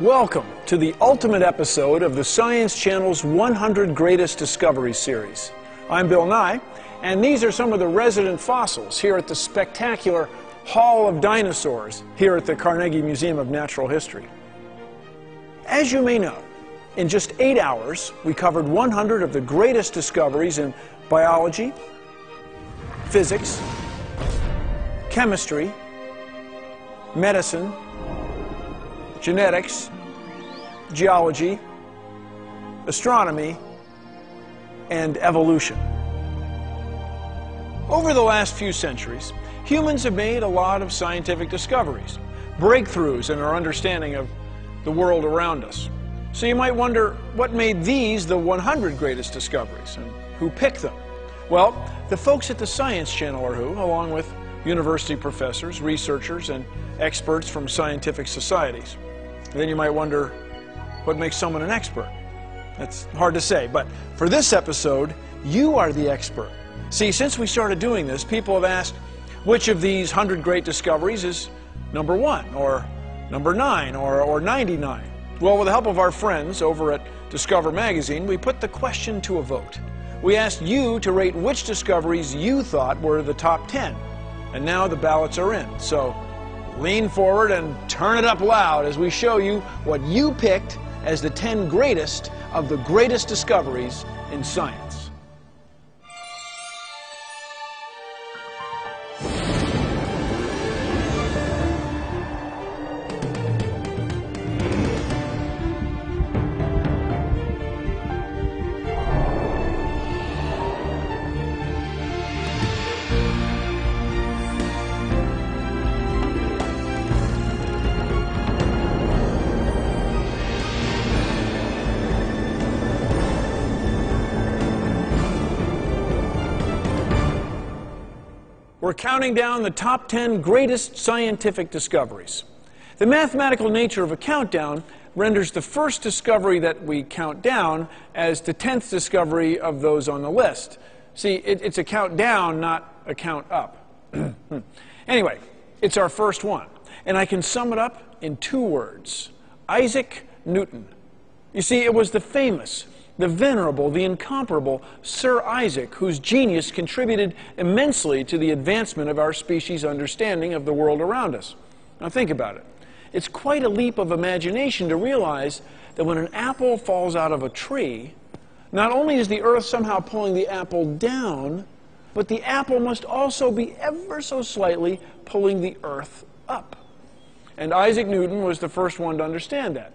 Welcome to the ultimate episode of the Science Channel's 100 Greatest Discoveries series. I'm Bill Nye, and these are some of the resident fossils here at the spectacular Hall of Dinosaurs here at the Carnegie Museum of Natural History. As you may know, in just 8 hours, we covered 100 of the greatest discoveries in biology, physics, chemistry, medicine, genetics, geology, astronomy, and evolution. Over the last few centuries, humans have made a lot of scientific discoveries, breakthroughs in our understanding of the world around us. So you might wonder, what made these the 100 greatest discoveries, and who picked them? Well, the folks at the Science Channel are who, along with university professors, researchers, and experts from scientific societies. Then you might wonder, what makes someone an expert? That's hard to say, but for this episode, you are the expert. See, since we started doing this, people have asked, which of these 100 great discoveries is number 1, or number 9, or 99? Well, with the help of our friends over at Discover Magazine, we put the question to a vote. We asked you to rate which discoveries you thought were the top 10, and now the ballots are in. So lean forward and turn it up loud as we show you what you picked as the 10 greatest of the greatest discoveries in science. We're counting down the top 10 greatest scientific discoveries. The mathematical nature of a countdown renders the first discovery that we count down as the 10th discovery of those on the list. See, it's a countdown, not a count up. Anyway, it's our first one, and I can sum it up in 2 words. Isaac Newton. You see, it was the famous, the venerable, the incomparable Sir Isaac, whose genius contributed immensely to the advancement of our species' understanding of the world around us. Now think about it. It's quite a leap of imagination to realize that when an apple falls out of a tree, not only is the earth somehow pulling the apple down, but the apple must also be ever so slightly pulling the earth up. And Isaac Newton was the first one to understand that.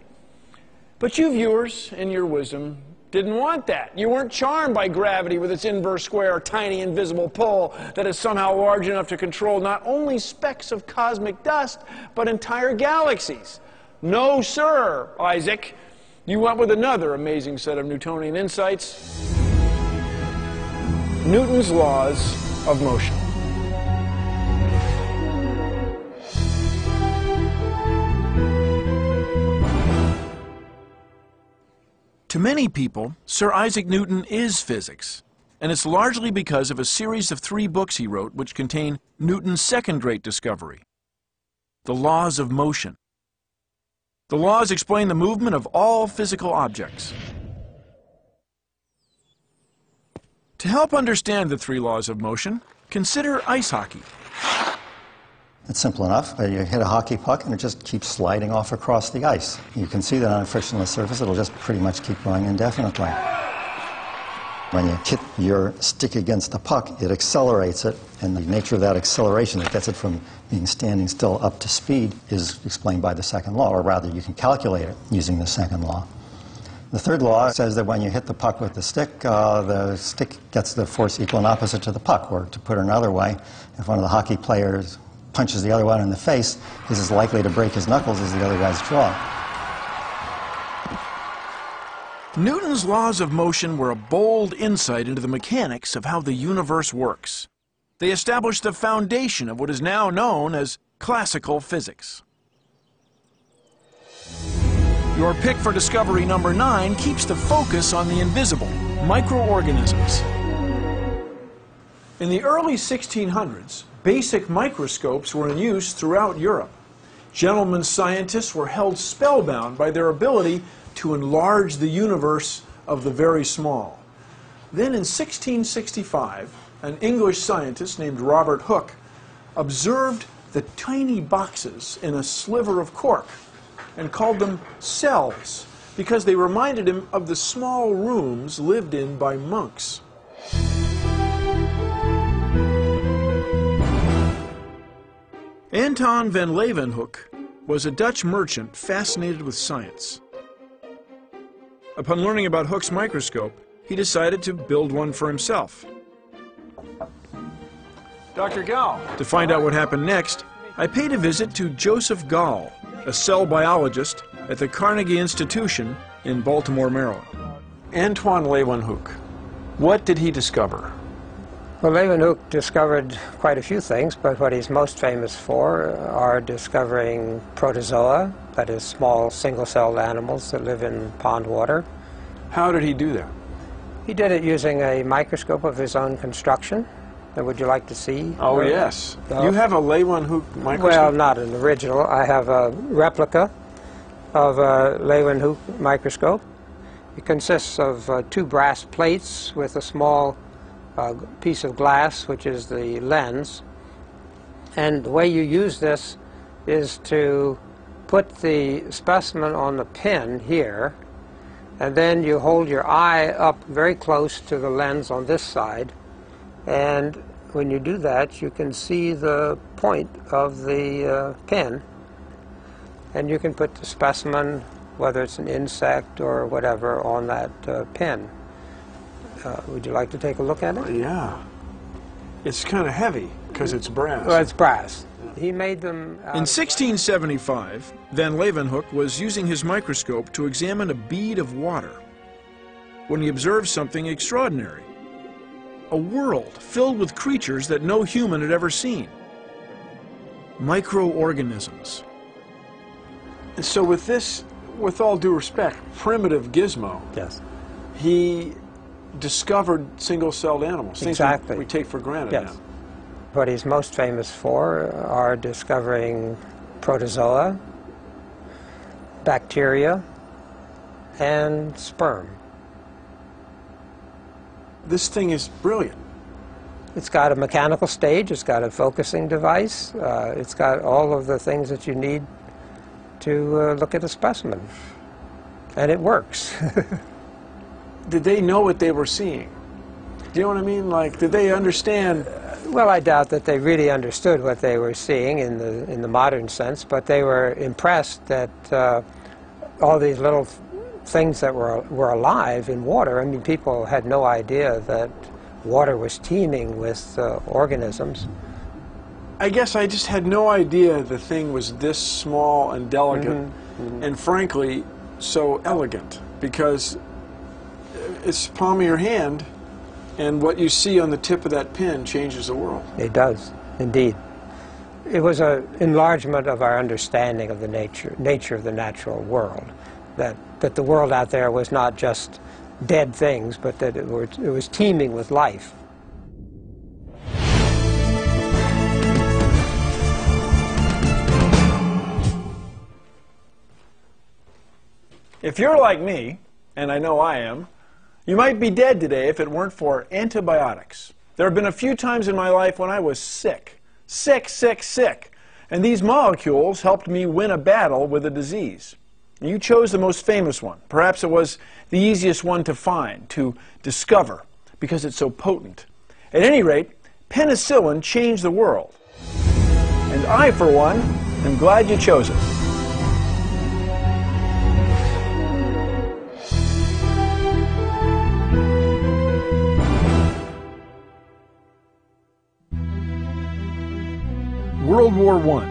But you viewers, in your wisdom, didn't want that. You weren't charmed by gravity with its inverse square, tiny invisible pull that is somehow large enough to control not only specks of cosmic dust, but entire galaxies. No, sir, Isaac. You went with another amazing set of Newtonian insights. Newton's laws of motion. To many people, Sir Isaac Newton is physics, and it's largely because of a series of 3 books he wrote which contain Newton's second great discovery, the laws of motion. The laws explain the movement of all physical objects. To help understand the 3 laws of motion, consider ice hockey. It's simple enough. You hit a hockey puck and it just keeps sliding off across the ice. You can see that on a frictionless surface, it'll just pretty much keep going indefinitely. When you hit your stick against the puck, it accelerates it, and the nature of that acceleration that gets it from being standing still up to speed is explained by the second law, or rather you can calculate it using the second law. The third law says that when you hit the puck with the stick gets the force equal and opposite to the puck, or to put it another way, if one of the hockey players punches the other one in the face, he's as likely to break his knuckles as the other guy's jaw. Newton's laws of motion were a bold insight into the mechanics of how the universe works. They established the foundation of what is now known as classical physics. Your pick for discovery number 9 keeps the focus on the invisible, microorganisms. In the early 1600s, basic microscopes were in use throughout Europe. Gentlemen scientists were held spellbound by their ability to enlarge the universe of the very small. Then in 1665, an English scientist named Robert Hooke observed the tiny boxes in a sliver of cork and called them cells because they reminded him of the small rooms lived in by monks. Anton van Leeuwenhoek was a Dutch merchant fascinated with science. Upon learning about Hooke's microscope, he decided to build one for himself. Dr. Gall. To find out what happened next, I paid a visit to Joseph Gall, a cell biologist at the Carnegie Institution in Baltimore, Maryland. Anton Leeuwenhoek, what did he discover? Well, Leeuwenhoek discovered quite a few things, but what he's most famous for are discovering protozoa, that is, small single-celled animals that live in pond water. How did he do that? He did it using a microscope of his own construction. Now, would you like to see? Oh, yes. You have a Leeuwenhoek microscope? Well, not an original. I have a replica of a Leeuwenhoek microscope. It consists of two brass plates with a small piece of glass, which is the lens. And the way you use this is to put the specimen on the pin here, and then you hold your eye up very close to the lens on this side, and when you do that, you can see the point of the pin, and you can put the specimen, whether it's an insect or whatever, on that pin. Would you like to take a look at it? Yeah. It's kind of heavy because it's brass. Well, it's brass. He made them... In 1675, van Leeuwenhoek was using his microscope to examine a bead of water when he observed something extraordinary. A world filled with creatures that no human had ever seen. Microorganisms. And so with this, with all due respect, primitive gizmo, yes, he discovered single-celled animals, exactly, things we take for granted, yes, now. What he's most famous for are discovering protozoa, bacteria, and sperm. This thing is brilliant. It's got a mechanical stage, it's got a focusing device, it's got all of the things that you need to look at a specimen. And it works. Did they know what they were seeing? Do you know what I mean? Like, did they understand? Well, I doubt that they really understood what they were seeing in the modern sense, but they were impressed that all these little things that were alive in water. I mean, people had no idea that water was teeming with organisms. I guess I just had no idea the thing was this small and delicate, and frankly, so elegant, because it's palm of your hand, and what you see on the tip of that pin changes the world. It does, indeed. It was an enlargement of our understanding of the nature of the natural world, that the world out there was not just dead things, but that it was teeming with life. If you're like me, and I know I am, you might be dead today if it weren't for antibiotics. There have been a few times in my life when I was sick. Sick, sick, sick. And these molecules helped me win a battle with a disease. You chose the most famous one. Perhaps it was the easiest one to find, to discover, because it's so potent. At any rate, penicillin changed the world. And I, for one, am glad you chose it. World War I,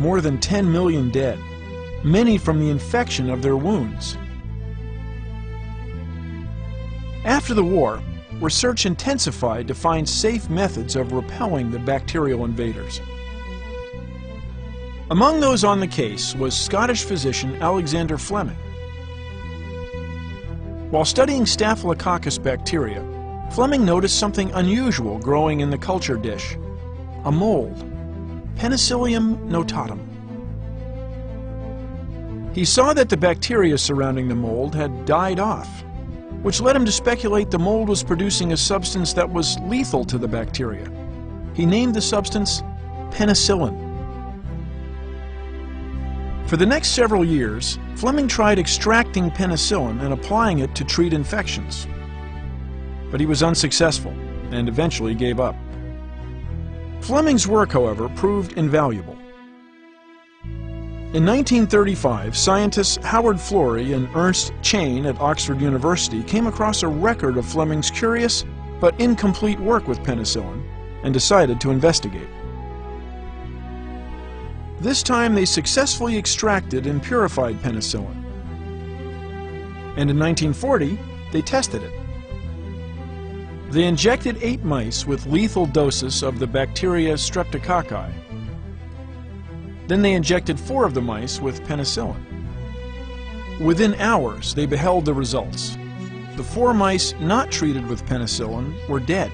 more than 10 million dead, many from the infection of their wounds. After the war, research intensified to find safe methods of repelling the bacterial invaders. Among those on the case was Scottish physician Alexander Fleming. While studying Staphylococcus bacteria, Fleming noticed something unusual growing in the culture dish, a mold. Penicillium notatum. He saw that the bacteria surrounding the mold had died off, which led him to speculate the mold was producing a substance that was lethal to the bacteria. He named the substance penicillin. For the next several years, Fleming tried extracting penicillin and applying it to treat infections. But he was unsuccessful and eventually gave up. Fleming's work, however, proved invaluable. In 1935, scientists Howard Florey and Ernst Chain at Oxford University came across a record of Fleming's curious but incomplete work with penicillin and decided to investigate. This time they successfully extracted and purified penicillin. And in 1940, they tested it. They injected 8 mice with lethal doses of the bacteria streptococci. Then they injected 4 of the mice with penicillin. Within hours, they beheld the results. The 4 mice not treated with penicillin were dead,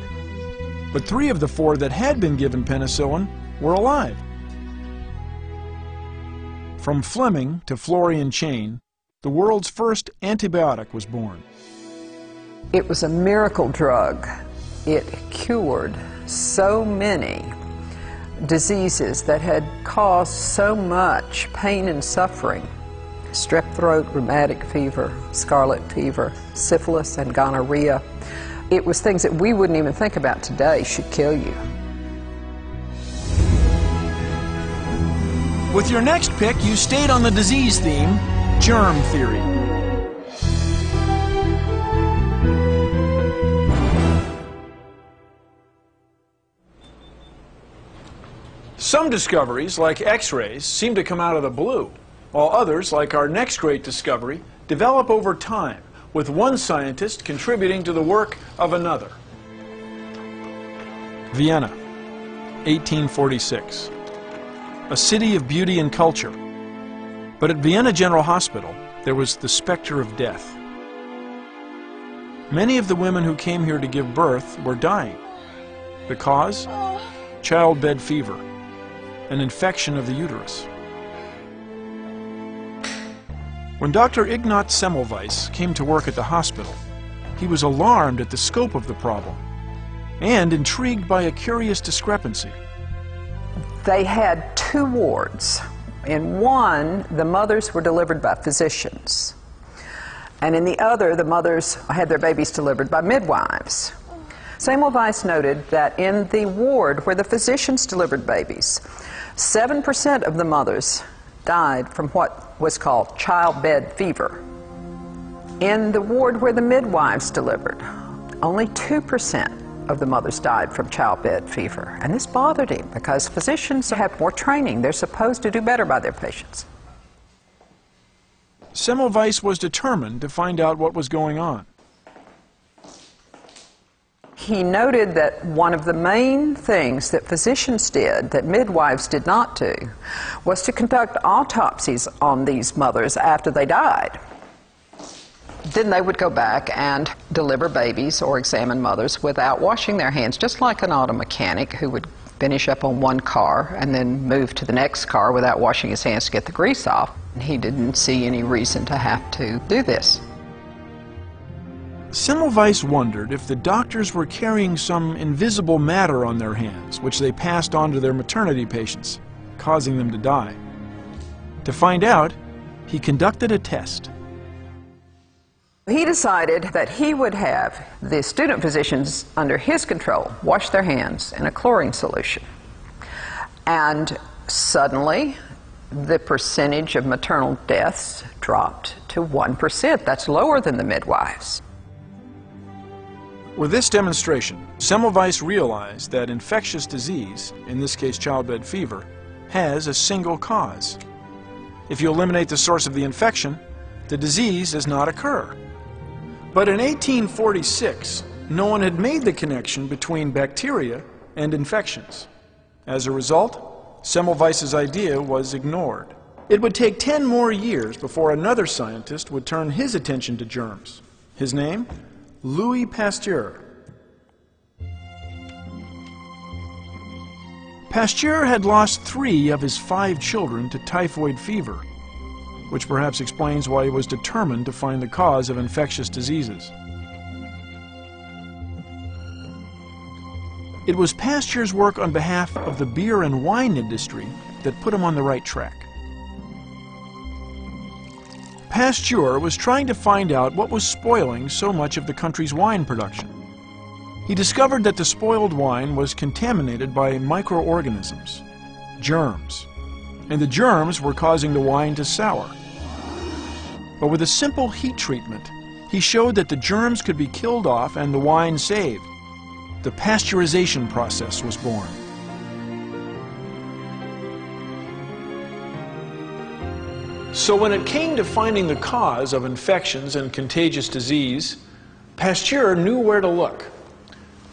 but 3 of the 4 that had been given penicillin were alive. From Fleming to Florey and Chain, the world's first antibiotic was born. It was a miracle drug. It cured so many diseases that had caused so much pain and suffering. Strep throat, rheumatic fever, scarlet fever, syphilis, and gonorrhea. It was things that we wouldn't even think about today should kill you. With your next pick, you stayed on the disease theme, germ theory. Some discoveries, like X-rays, seem to come out of the blue, while others, like our next great discovery, develop over time, with one scientist contributing to the work of another. Vienna, 1846. A city of beauty and culture. But at Vienna General Hospital, there was the specter of death. Many of the women who came here to give birth were dying. The cause? Childbed fever, an infection of the uterus. When Dr. Ignaz Semmelweis came to work at the hospital, he was alarmed at the scope of the problem and intrigued by a curious discrepancy. They had 2 wards. In one, the mothers were delivered by physicians, and in the other, the mothers had their babies delivered by midwives. Semmelweis noted that in the ward where the physicians delivered babies, 7% of the mothers died from what was called childbed fever. In the ward where the midwives delivered, only 2% of the mothers died from childbed fever. And this bothered him because physicians have more training. They're supposed to do better by their patients. Semmelweis was determined to find out what was going on. He noted that one of the main things that physicians did that midwives did not do was to conduct autopsies on these mothers after they died. Then they would go back and deliver babies or examine mothers without washing their hands, just like an auto mechanic who would finish up on one car and then move to the next car without washing his hands to get the grease off. He didn't see any reason to have to do this. Semmelweis wondered if the doctors were carrying some invisible matter on their hands, which they passed on to their maternity patients, causing them to die. To find out, he conducted a test. He decided that he would have the student physicians under his control wash their hands in a chlorine solution. And suddenly, the percentage of maternal deaths dropped to 1%. That's lower than the midwives. With this demonstration, Semmelweis realized that infectious disease, in this case childbed fever, has a single cause. If you eliminate the source of the infection, the disease does not occur. But in 1846, no one had made the connection between bacteria and infections. As a result, Semmelweis's idea was ignored. It would take 10 more years before another scientist would turn his attention to germs. His name? Louis Pasteur. Pasteur had lost 3 of his 5 children to typhoid fever. which perhaps explains why he was determined to find the cause of infectious diseases. It was Pasteur's work on behalf of the beer and wine industry that put him on the right track. Pasteur was trying to find out what was spoiling so much of the country's wine production. He discovered that the spoiled wine was contaminated by microorganisms, germs, and the germs were causing the wine to sour. But with a simple heat treatment, he showed that the germs could be killed off and the wine saved. The pasteurization process was born. So when it came to finding the cause of infections and contagious disease, Pasteur knew where to look.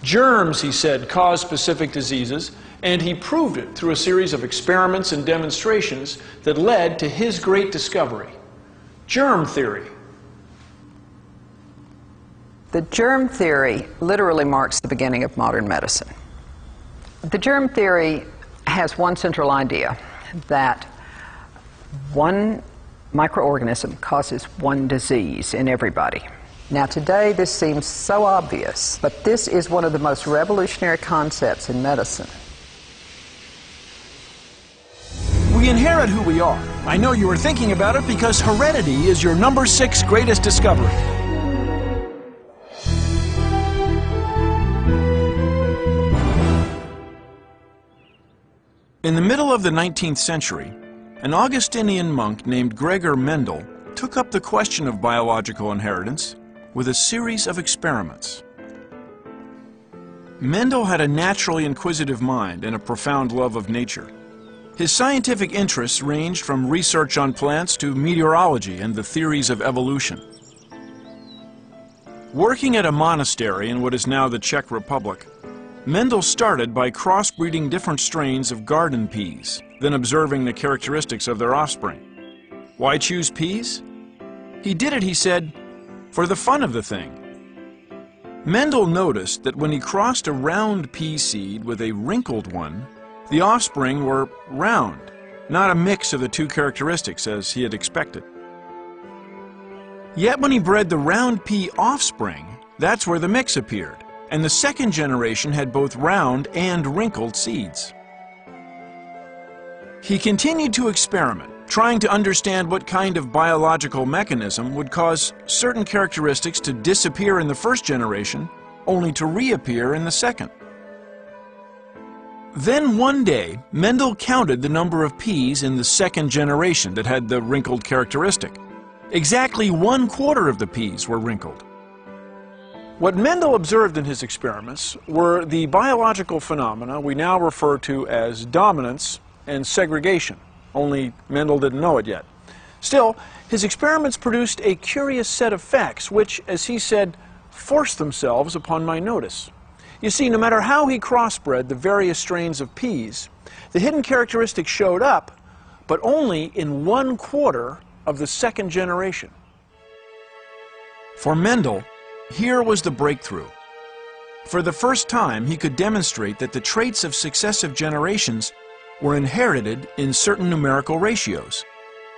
Germs, he said, cause specific diseases, and he proved it through a series of experiments and demonstrations that led to his great discovery, germ theory. The germ theory literally marks the beginning of modern medicine. The germ theory has one central idea, that one microorganism causes one disease in everybody. Now today this seems so obvious, but this is one of the most revolutionary concepts in medicine. We inherit who we are. I know you were thinking about it because heredity is your number 6 greatest discovery. In the middle of the 19th century, an Augustinian monk named Gregor Mendel took up the question of biological inheritance with a series of experiments. Mendel had a naturally inquisitive mind and a profound love of nature. His scientific interests ranged from research on plants to meteorology and the theories of evolution. Working at a monastery in what is now the Czech Republic, Mendel started by crossbreeding different strains of garden peas, then observing the characteristics of their offspring. Why choose peas? He did it, he said, for the fun of the thing. Mendel noticed that when he crossed a round pea seed with a wrinkled one, the offspring were round, not a mix of the two characteristics as he had expected. Yet when he bred the round pea offspring, that's where the mix appeared, and the second generation had both round and wrinkled seeds. He continued to experiment, trying to understand what kind of biological mechanism would cause certain characteristics to disappear in the first generation, only to reappear in the second. Then one day, Mendel counted the number of peas in the second generation that had the wrinkled characteristic. Exactly 1/4 of the peas were wrinkled. What Mendel observed in his experiments were the biological phenomena we now refer to as dominance and segregation, only Mendel didn't know it yet. Still, his experiments produced a curious set of facts which, as he said, forced themselves upon my notice. You see, no matter how he crossbred the various strains of peas, the hidden characteristic showed up, but only in 1/4 of the second generation. For Mendel, here was the breakthrough. For the first time, he could demonstrate that the traits of successive generations were inherited in certain numerical ratios.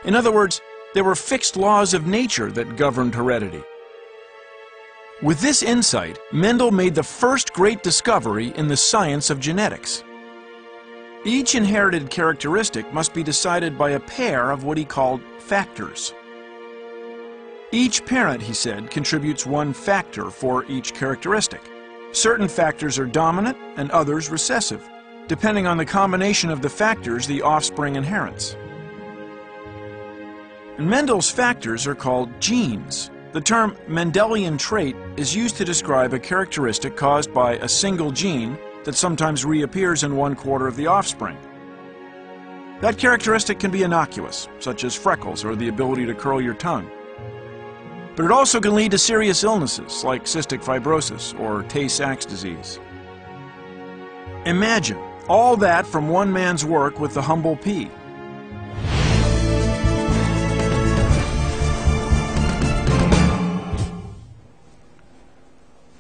In other words, there were fixed laws of nature that governed heredity. With this insight, Mendel made the first great discovery in the science of genetics. Each inherited characteristic must be decided by a pair of what he called factors. Each parent, he said, contributes one factor for each characteristic. Certain factors are dominant and others recessive, depending on the combination of the factors the offspring inherits. And Mendel's factors are called genes. The term Mendelian trait is used to describe a characteristic caused by a single gene that sometimes reappears in 1/4 of the offspring. That characteristic can be innocuous, such as freckles or the ability to curl your tongue. But it also can lead to serious illnesses like cystic fibrosis or Tay-Sachs disease. Imagine all that from one man's work with the humble pea.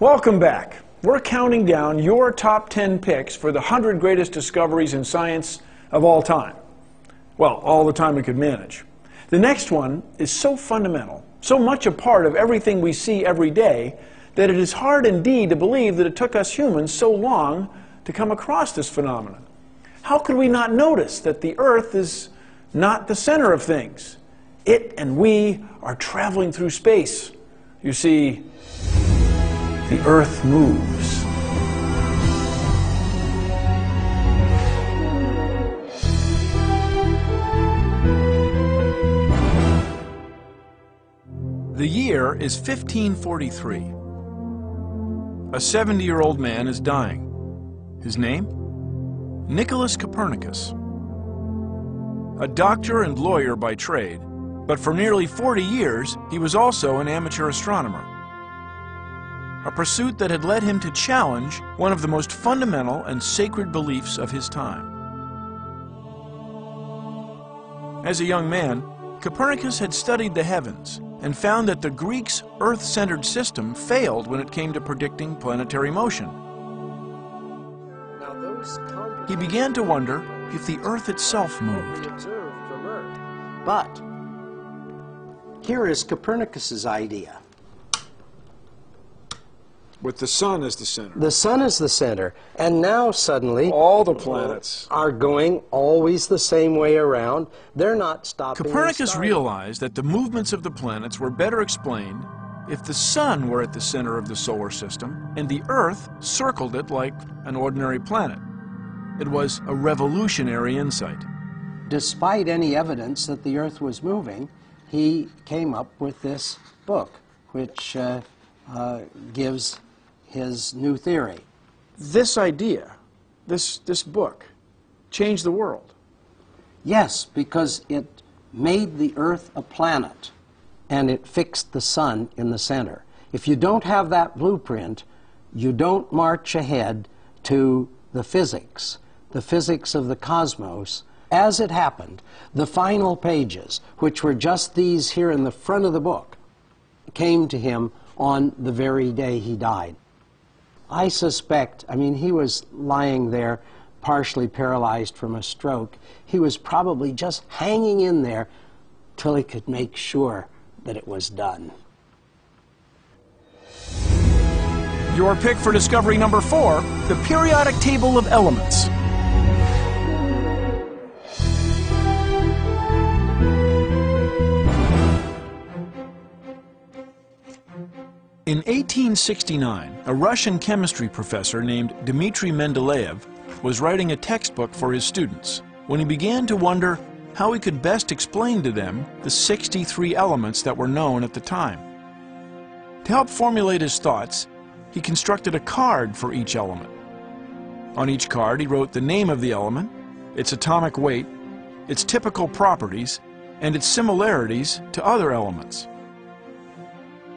Welcome back. We're counting down your top 10 picks for the 100 greatest discoveries in science of all time. Well, all the time we could manage. The next one is so fundamental, so much a part of everything we see every day, that it is hard indeed to believe that it took us humans so long to come across this phenomenon. How could we not notice that the Earth is not the center of things? It and we are traveling through space. You see, the Earth moves. The year is 1543. A 70-year-old man is dying. His name? Nicholas Copernicus. A doctor and lawyer by trade, but for nearly 40 years he was also an amateur astronomer. A pursuit that had led him to challenge one of the most fundamental and sacred beliefs of his time. As a young man, Copernicus had studied the heavens and found that the Greeks' Earth-centered system failed when it came to predicting planetary motion. He began to wonder if the Earth itself moved. But here is Copernicus's idea. With the sun as the center. The sun is the center. And now suddenly all the planets are going always the same way around. They're not stopping. Copernicus realized that the movements of the planets were better explained if the sun were at the center of the solar system and the Earth circled it like an ordinary planet. It was a revolutionary insight. Despite any evidence that the Earth was moving, he came up with this book, which gives his new theory. This idea, this book, changed the world. Yes, because it made the Earth a planet, and it fixed the sun in the center. If you don't have that blueprint, you don't march ahead to the physics of the cosmos. As it happened, the final pages, which were just these here in the front of the book, came to him on the very day he died. I suspect, I mean, he was lying there partially paralyzed from a stroke. He was probably just hanging in there till he could make sure that it was done. Your pick for discovery number 4, the periodic table of elements. In 1869, a Russian chemistry professor named Dmitry Mendeleev was writing a textbook for his students when he began to wonder how he could best explain to them the 63 elements that were known at the time. To help formulate his thoughts, he constructed a card for each element. On each card, he wrote the name of the element, its atomic weight, its typical properties, and its similarities to other elements.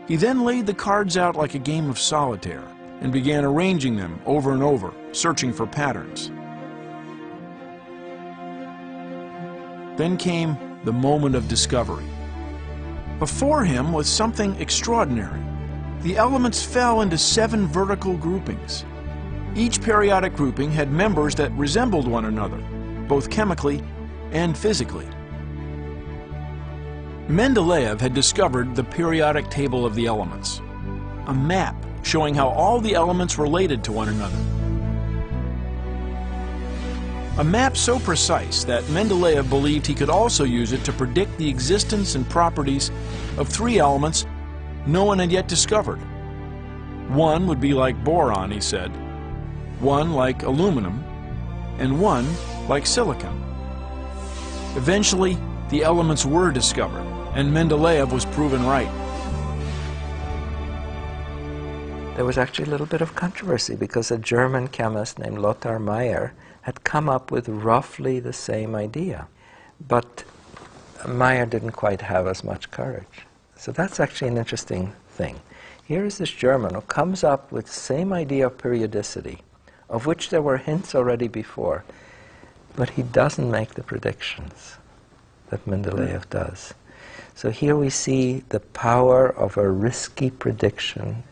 He then laid the cards out like a game of solitaire and began arranging them over and over, searching for patterns. Then came the moment of discovery. Before him was something extraordinary. The elements fell into 7 vertical groupings. Each periodic grouping had members that resembled one another, both chemically and physically. Mendeleev had discovered the periodic table of the elements, a map showing how all the elements related to one another. A map so precise that Mendeleev believed he could also use it to predict the existence and properties of 3 elements no one had yet discovered. One would be like boron, he said, one like aluminum, and one like silicon. Eventually, the elements were discovered, and Mendeleev was proven right. There was actually a little bit of controversy because a German chemist named Lothar Meyer had come up with roughly the same idea, but Meyer didn't quite have as much courage. So that's actually an interesting thing. Here is this German who comes up with the same idea of periodicity, of which there were hints already before, but he doesn't make the predictions that Mendeleev does. So here we see the power of a risky prediction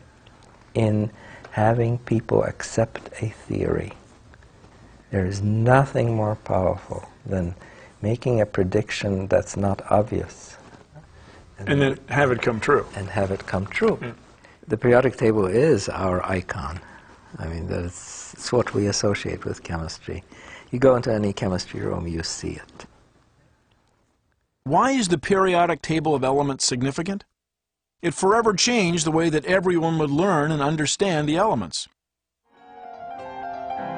in having people accept a theory. There is nothing more powerful than making a prediction that's not obvious. And then have it come true. And have it come true. Mm. The periodic table is our icon. I mean, it's what we associate with chemistry. You go into any chemistry room, you see it. Why is the periodic table of elements significant? It forever changed the way that everyone would learn and understand the elements.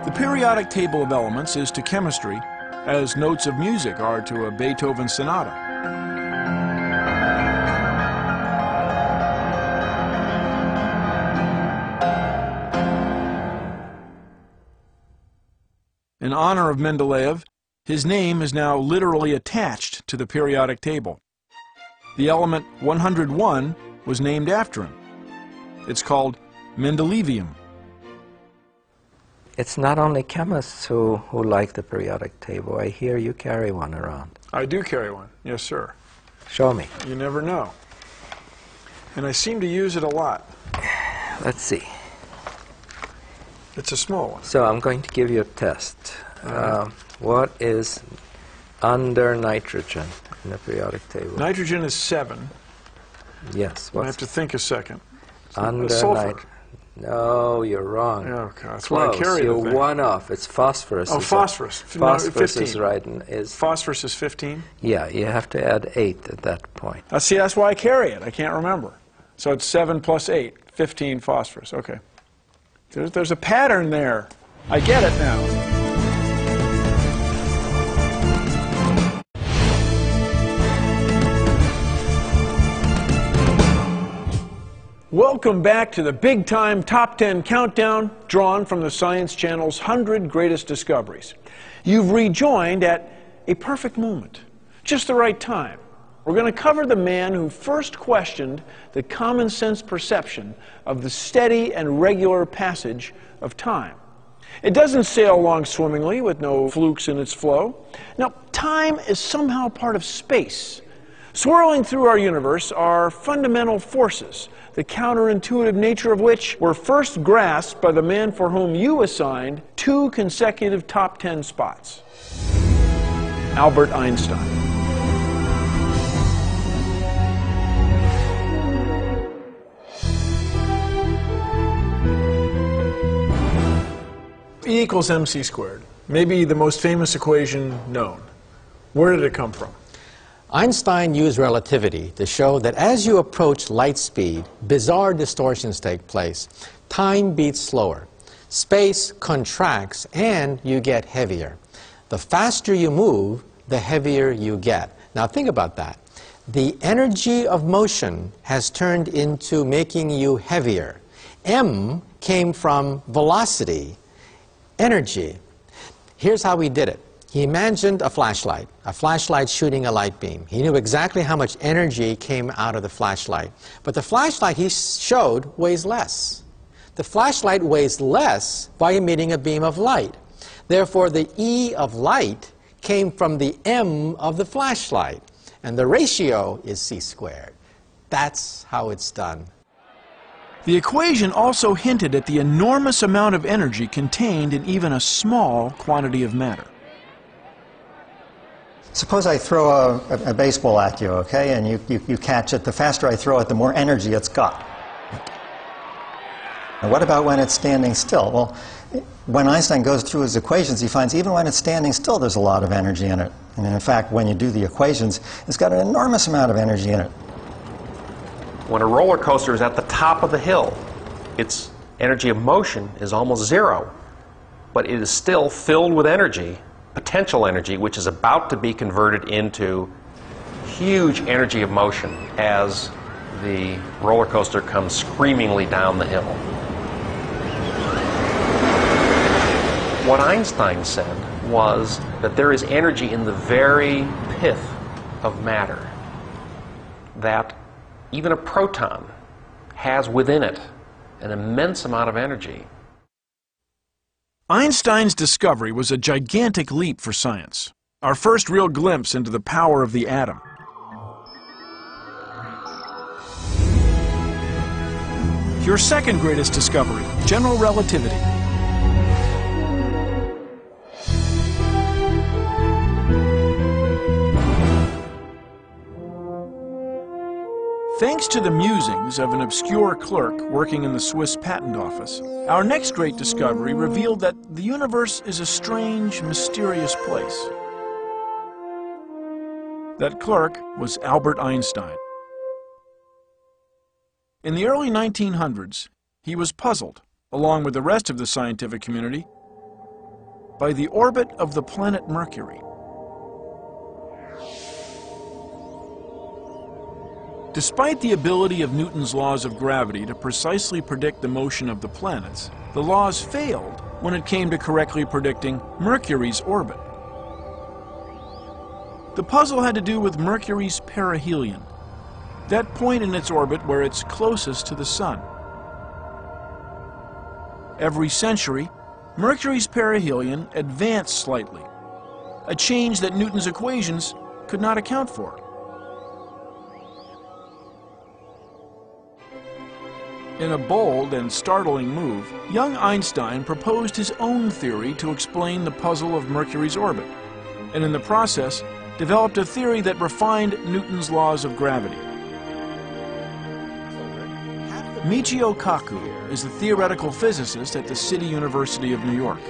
The periodic table of elements is to chemistry as notes of music are to a Beethoven sonata. In honor of Mendeleev, his name is now literally attached to the periodic table. The element 101 was named after him. It's called Mendelevium. It's not only chemists who like the periodic table. I hear you carry one around. I do carry one, yes, sir. Show me. You never know. And I seem to use it a lot. Let's see. It's a small one. So I'm going to give you a test. What is under nitrogen in the periodic table? Nitrogen is 7. Yes. I have to think a second. Under nitrogen. No, you're wrong. Oh, God. That's why I carry the thing. You're one off. It's phosphorus. Oh, phosphorus. Phosphorus is right. Phosphorus is 15? Yeah, you have to add 8 at that point. See, that's why I carry it. I can't remember. So it's 7 plus 8, 15 phosphorus. Okay. There's a pattern there. I get it now. Welcome back to the Big Time Top 10 Countdown, drawn from the Science Channel's 100 Greatest Discoveries. You've rejoined at a perfect moment, just the right time. We're going to cover the man who first questioned the common sense perception of the steady and regular passage of time. It doesn't sail along swimmingly with no flukes in its flow. Now, time is somehow part of space. Swirling through our universe are fundamental forces, the counterintuitive nature of which were first grasped by the man for whom you assigned 2 consecutive top 10 spots, Albert Einstein. E equals mc squared, maybe the most famous equation known. Where did it come from? Einstein used relativity to show that as you approach light speed, bizarre distortions take place. Time beats slower, space contracts, and you get heavier. The faster you move, the heavier you get. Now think about that. The energy of motion has turned into making you heavier. M came from velocity. Energy. Here's how he did it. He imagined a flashlight shooting a light beam. He knew exactly how much energy came out of the flashlight. But the flashlight he showed weighs less. The flashlight weighs less by emitting a beam of light. Therefore, the E of light came from the M of the flashlight. And the ratio is C squared. That's how it's done. The equation also hinted at the enormous amount of energy contained in even a small quantity of matter. Suppose I throw a baseball at you, okay, and you catch it. The faster I throw it, the more energy it's got. And what about when it's standing still? Well, when Einstein goes through his equations, he finds even when it's standing still, there's a lot of energy in it. And in fact, when you do the equations, it's got an enormous amount of energy in it. When a roller coaster is at the top of the hill, its energy of motion is almost zero, but it is still filled with energy, potential energy, which is about to be converted into huge energy of motion as the roller coaster comes screamingly down the hill. What Einstein said was that there is energy in the very pith of matter, that even a proton has within it an immense amount of energy. Einstein's discovery was a gigantic leap for science, our first real glimpse into the power of the atom. Your second greatest discovery, general relativity. Thanks to the musings of an obscure clerk working in the Swiss patent office, our next great discovery revealed that the universe is a strange, mysterious place. That clerk was Albert Einstein. In the early 1900s, he was puzzled, along with the rest of the scientific community, by the orbit of the planet Mercury. Despite the ability of Newton's laws of gravity to precisely predict the motion of the planets, the laws failed when it came to correctly predicting Mercury's orbit. The puzzle had to do with Mercury's perihelion, that point in its orbit where it's closest to the Sun. Every century, Mercury's perihelion advanced slightly, a change that Newton's equations could not account for. In a bold and startling move, young Einstein proposed his own theory to explain the puzzle of Mercury's orbit, and in the process, developed a theory that refined Newton's laws of gravity. Michio Kaku is the theoretical physicist at the City University of New York.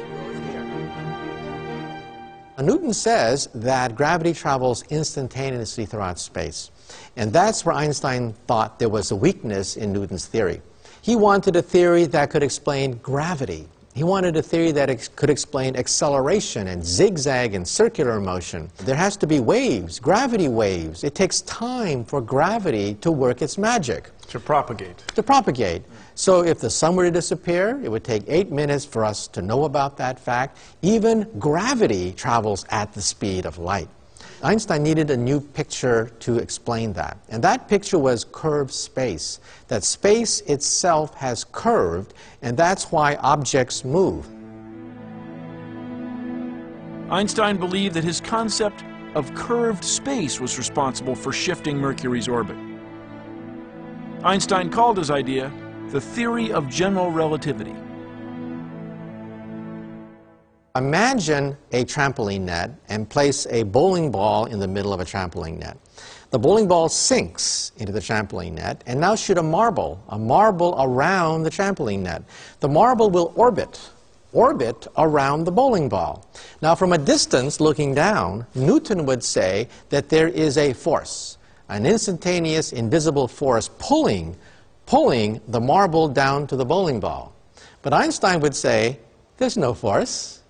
Newton says that gravity travels instantaneously throughout space, and that's where Einstein thought there was a weakness in Newton's theory. He wanted a theory that could explain gravity. He wanted a theory that could explain acceleration and zigzag and circular motion. There has to be waves, gravity waves. It takes time for gravity to work its magic. To propagate. To propagate. So if the sun were to disappear, it would take 8 minutes for us to know about that fact. Even gravity travels at the speed of light. Einstein needed a new picture to explain that, and that picture was curved space, that space itself has curved, and that's why objects move. Einstein believed that his concept of curved space was responsible for shifting Mercury's orbit. Einstein called his idea the theory of general relativity. Imagine a trampoline net and place a bowling ball in the middle of a trampoline net. The bowling ball sinks into the trampoline net, and now shoot a marble around the trampoline net. The marble will orbit around the bowling ball. Now from a distance looking down, Newton would say that there is a force, an instantaneous invisible force pulling the marble down to the bowling ball. But Einstein would say, there's no force.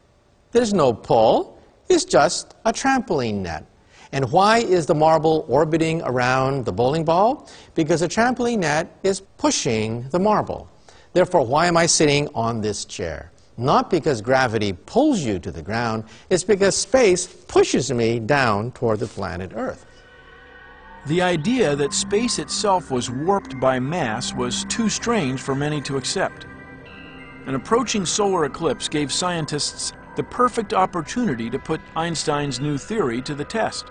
There's no pull, it's just a trampoline net. And why is the marble orbiting around the bowling ball? Because the trampoline net is pushing the marble. Therefore, why am I sitting on this chair? Not because gravity pulls you to the ground, it's because space pushes me down toward the planet Earth. The idea that space itself was warped by mass was too strange for many to accept. An approaching solar eclipse gave scientists the perfect opportunity to put Einstein's new theory to the test.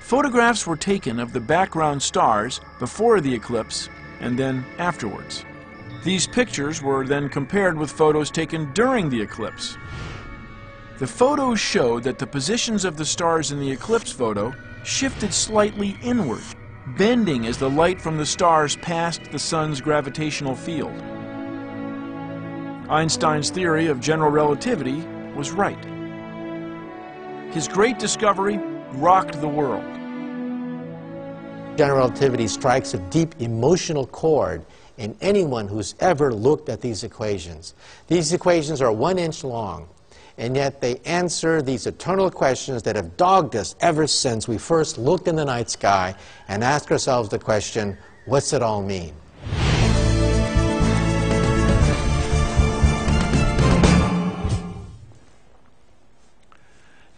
Photographs were taken of the background stars before the eclipse and then afterwards. These pictures were then compared with photos taken during the eclipse. The photos showed that the positions of the stars in the eclipse photo shifted slightly inward, bending as the light from the stars passed the Sun's gravitational field. Einstein's theory of general relativity was right. His great discovery rocked the world. General relativity strikes a deep emotional chord in anyone who's ever looked at these equations. These equations are 1 inch long, and yet they answer these eternal questions that have dogged us ever since we first looked in the night sky and asked ourselves the question, what's it all mean?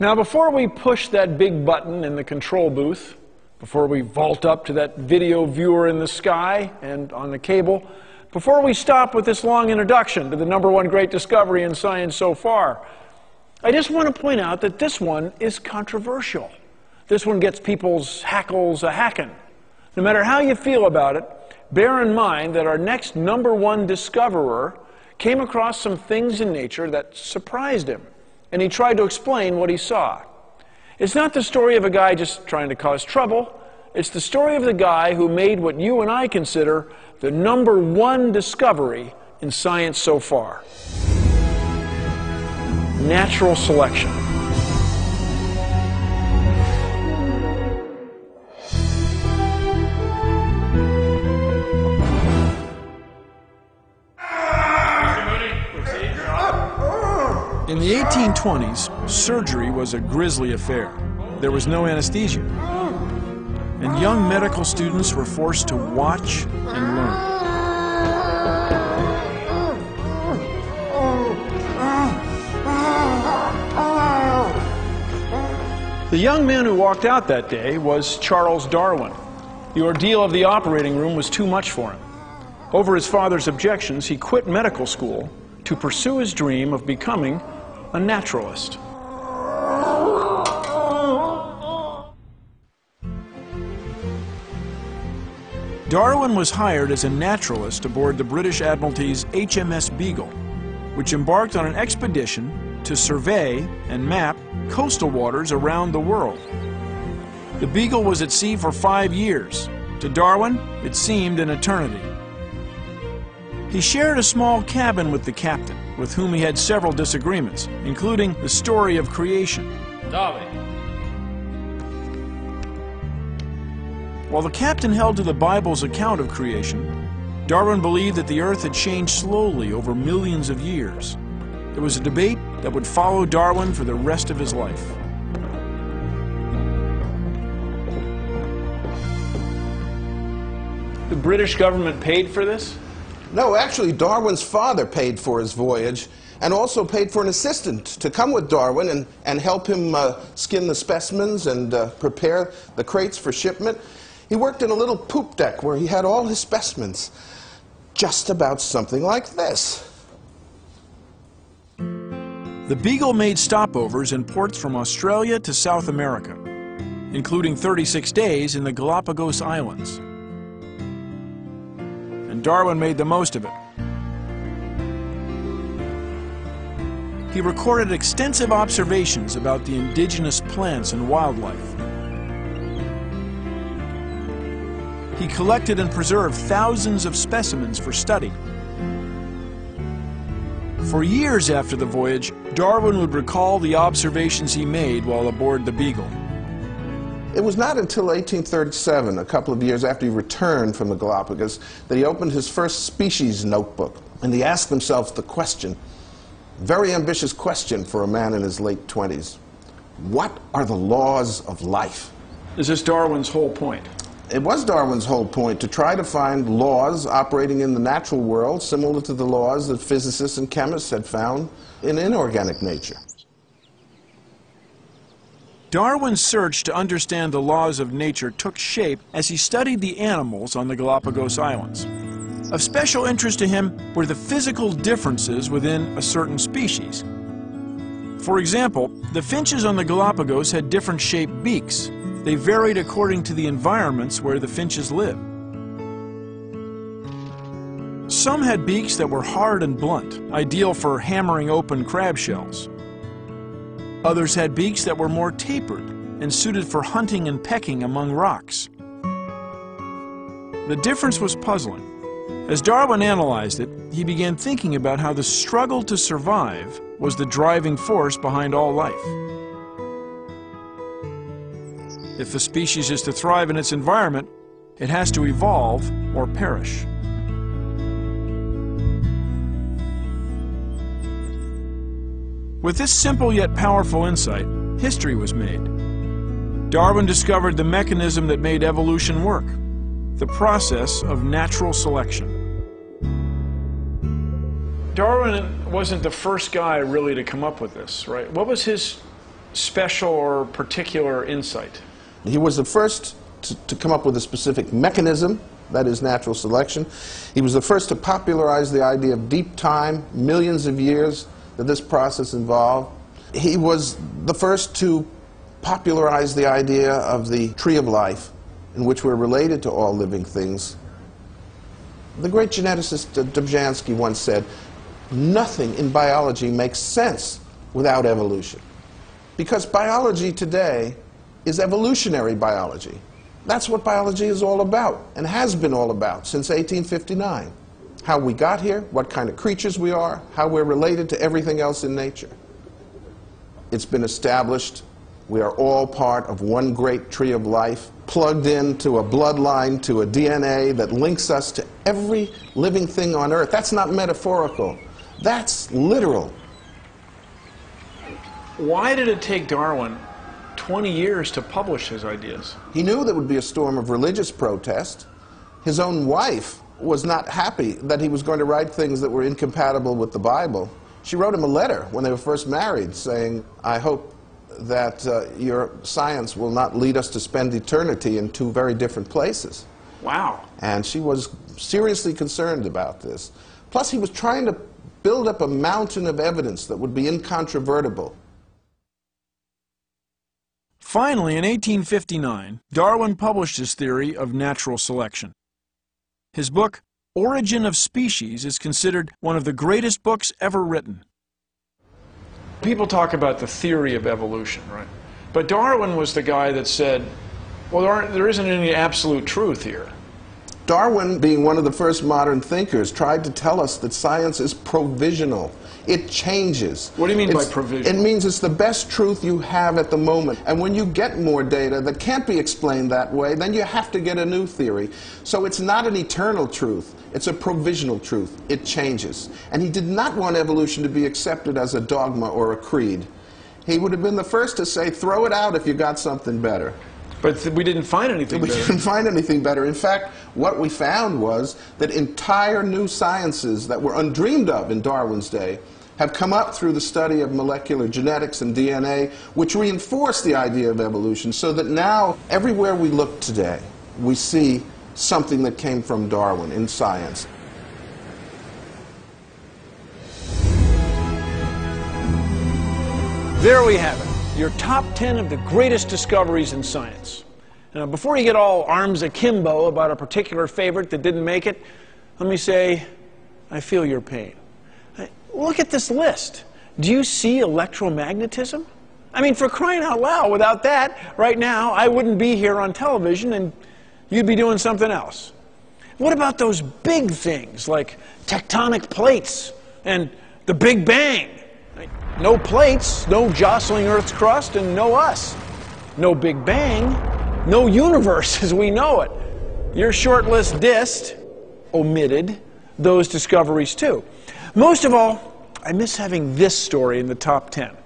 Now, before we push that big button in the control booth, before we vault up to that video viewer in the sky and on the cable, before we stop with this long introduction to the #1 great discovery in science so far, I just want to point out that this one is controversial. This one gets people's hackles a-hackin'. No matter how you feel about it, bear in mind that our next #1 discoverer came across some things in nature that surprised him, and he tried to explain what he saw. It's not the story of a guy just trying to cause trouble. It's the story of the guy who made what you and I consider the #1 discovery in science so far. Natural selection. In the 1820s, surgery was a grisly affair. There was no anesthesia, and young medical students were forced to watch and learn. The young man who walked out that day was Charles Darwin. The ordeal of the operating room was too much for him. Over his father's objections, he quit medical school to pursue his dream of becoming a naturalist. Darwin was hired as a naturalist aboard the British Admiralty's HMS Beagle, which embarked on an expedition to survey and map coastal waters around the world. The Beagle was at sea for 5 years. To Darwin, it seemed an eternity. He shared a small cabin with the captain, with whom he had several disagreements, including the story of creation. Darwin. While the captain held to the Bible's account of creation, Darwin believed that the Earth had changed slowly over millions of years. It was a debate that would follow Darwin for the rest of his life. The British government paid for this? No, actually, Darwin's father paid for his voyage and also paid for an assistant to come with Darwin and help him skin the specimens and prepare the crates for shipment. He worked in a little poop deck where he had all his specimens, just about something like this. The Beagle made stopovers in ports from Australia to South America, including 36 days in the Galapagos Islands. And Darwin made the most of it. He recorded extensive observations about the indigenous plants and wildlife. He collected and preserved thousands of specimens for study. For years after the voyage, Darwin would recall the observations he made while aboard the Beagle. It was not until 1837, a couple of years after he returned from the Galapagos, that he opened his first species notebook, and he asked himself the question, very ambitious question for a man in his late 20s, what are the laws of life? Is this Darwin's whole point? It was Darwin's whole point, to try to find laws operating in the natural world similar to the laws that physicists and chemists had found in inorganic nature. Darwin's search to understand the laws of nature took shape as he studied the animals on the Galapagos Islands. Of special interest to him were the physical differences within a certain species. For example, the finches on the Galapagos had different shaped beaks. They varied according to the environments where the finches live. Some had beaks that were hard and blunt, ideal for hammering open crab shells. Others had beaks that were more tapered and suited for hunting and pecking among rocks. The difference was puzzling. As Darwin analyzed it, he began thinking about how the struggle to survive was the driving force behind all life. If a species is to thrive in its environment, it has to evolve or perish. With this simple yet powerful insight, history was made. Darwin discovered the mechanism that made evolution work, the process of natural selection. Darwin wasn't the first guy really to come up with this, right? What was his special or particular insight? He was the first to come up with a specific mechanism, that is natural selection. He was the first to popularize the idea of deep time, millions of years that this process involved. He was the first to popularize the idea of the tree of life, in which we're related to all living things. The great geneticist Dobzhansky once said, "Nothing in biology makes sense without evolution." Because biology today is evolutionary biology. That's what biology is all about, and has been all about since 1859. How we got here, what kind of creatures we are, how we're related to everything else in nature. It's been established. We are all part of one great tree of life, plugged into a bloodline, to a DNA that links us to every living thing on Earth. That's not metaphorical. That's literal. Why did it take Darwin 20 years to publish his ideas? He knew there would be a storm of religious protest. His own wife was not happy that he was going to write things that were incompatible with the Bible. She wrote him a letter when they were first married saying, I hope that your science will not lead us to spend eternity in two very different places. Wow. And she was seriously concerned about this. Plus, he was trying to build up a mountain of evidence that would be incontrovertible. Finally, in 1859, Darwin published his theory of natural selection. His book, Origin of Species, is considered one of the greatest books ever written. People talk about the theory of evolution, right? But Darwin was the guy that said, well, there isn't any absolute truth here. Darwin, being one of the first modern thinkers, tried to tell us that science is provisional. It changes. What do you mean by provisional? It means it's the best truth you have at the moment. And when you get more data that can't be explained that way, then you have to get a new theory. So it's not an eternal truth. It's a provisional truth. It changes. And he did not want evolution to be accepted as a dogma or a creed. He would have been the first to say, throw it out if you got something better. But we didn't find anything better. We didn't find anything better. In fact, what we found was that entire new sciences that were undreamed of in Darwin's day have come up through the study of molecular genetics and DNA, which reinforce the idea of evolution, so that now everywhere we look today, we see something that came from Darwin in science. There we have it. Your top 10 of the greatest discoveries in science. Now, before you get all arms akimbo about a particular favorite that didn't make it, let me say, I feel your pain. Look at this list. Do you see electromagnetism? I mean, for crying out loud, without that, right now, I wouldn't be here on television and you'd be doing something else. What about those big things like tectonic plates and the Big Bang? No plates, no jostling Earth's crust, and no us. No Big Bang, no universe as we know it. Your short list dissed, omitted, those discoveries too. Most of all, I miss having this story in the top 10.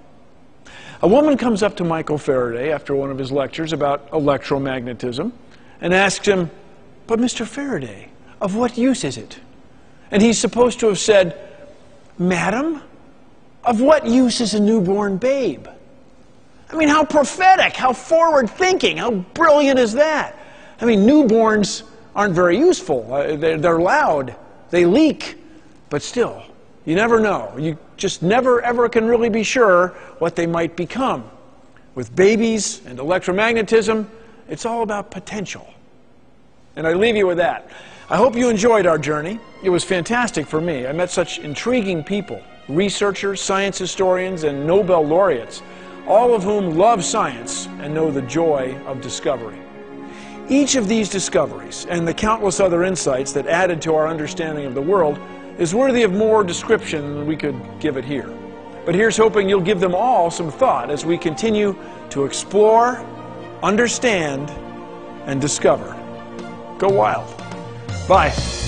A woman comes up to Michael Faraday after one of his lectures about electromagnetism and asks him, but Mr. Faraday, of what use is it? And he's supposed to have said, Madam, of what use is a newborn babe? I mean, how prophetic, how forward-thinking, how brilliant is that? I mean, newborns aren't very useful. They're loud, they leak, but still, you never know. You just never, ever can really be sure what they might become. With babies and electromagnetism, it's all about potential. And I leave you with that. I hope you enjoyed our journey. It was fantastic for me. I met such intriguing people. Researchers, science historians, and Nobel laureates, all of whom love science and know the joy of discovery. Each of these discoveries, and the countless other insights that added to our understanding of the world, is worthy of more description than we could give it here. But here's hoping you'll give them all some thought as we continue to explore, understand, and discover. Go wild. Bye.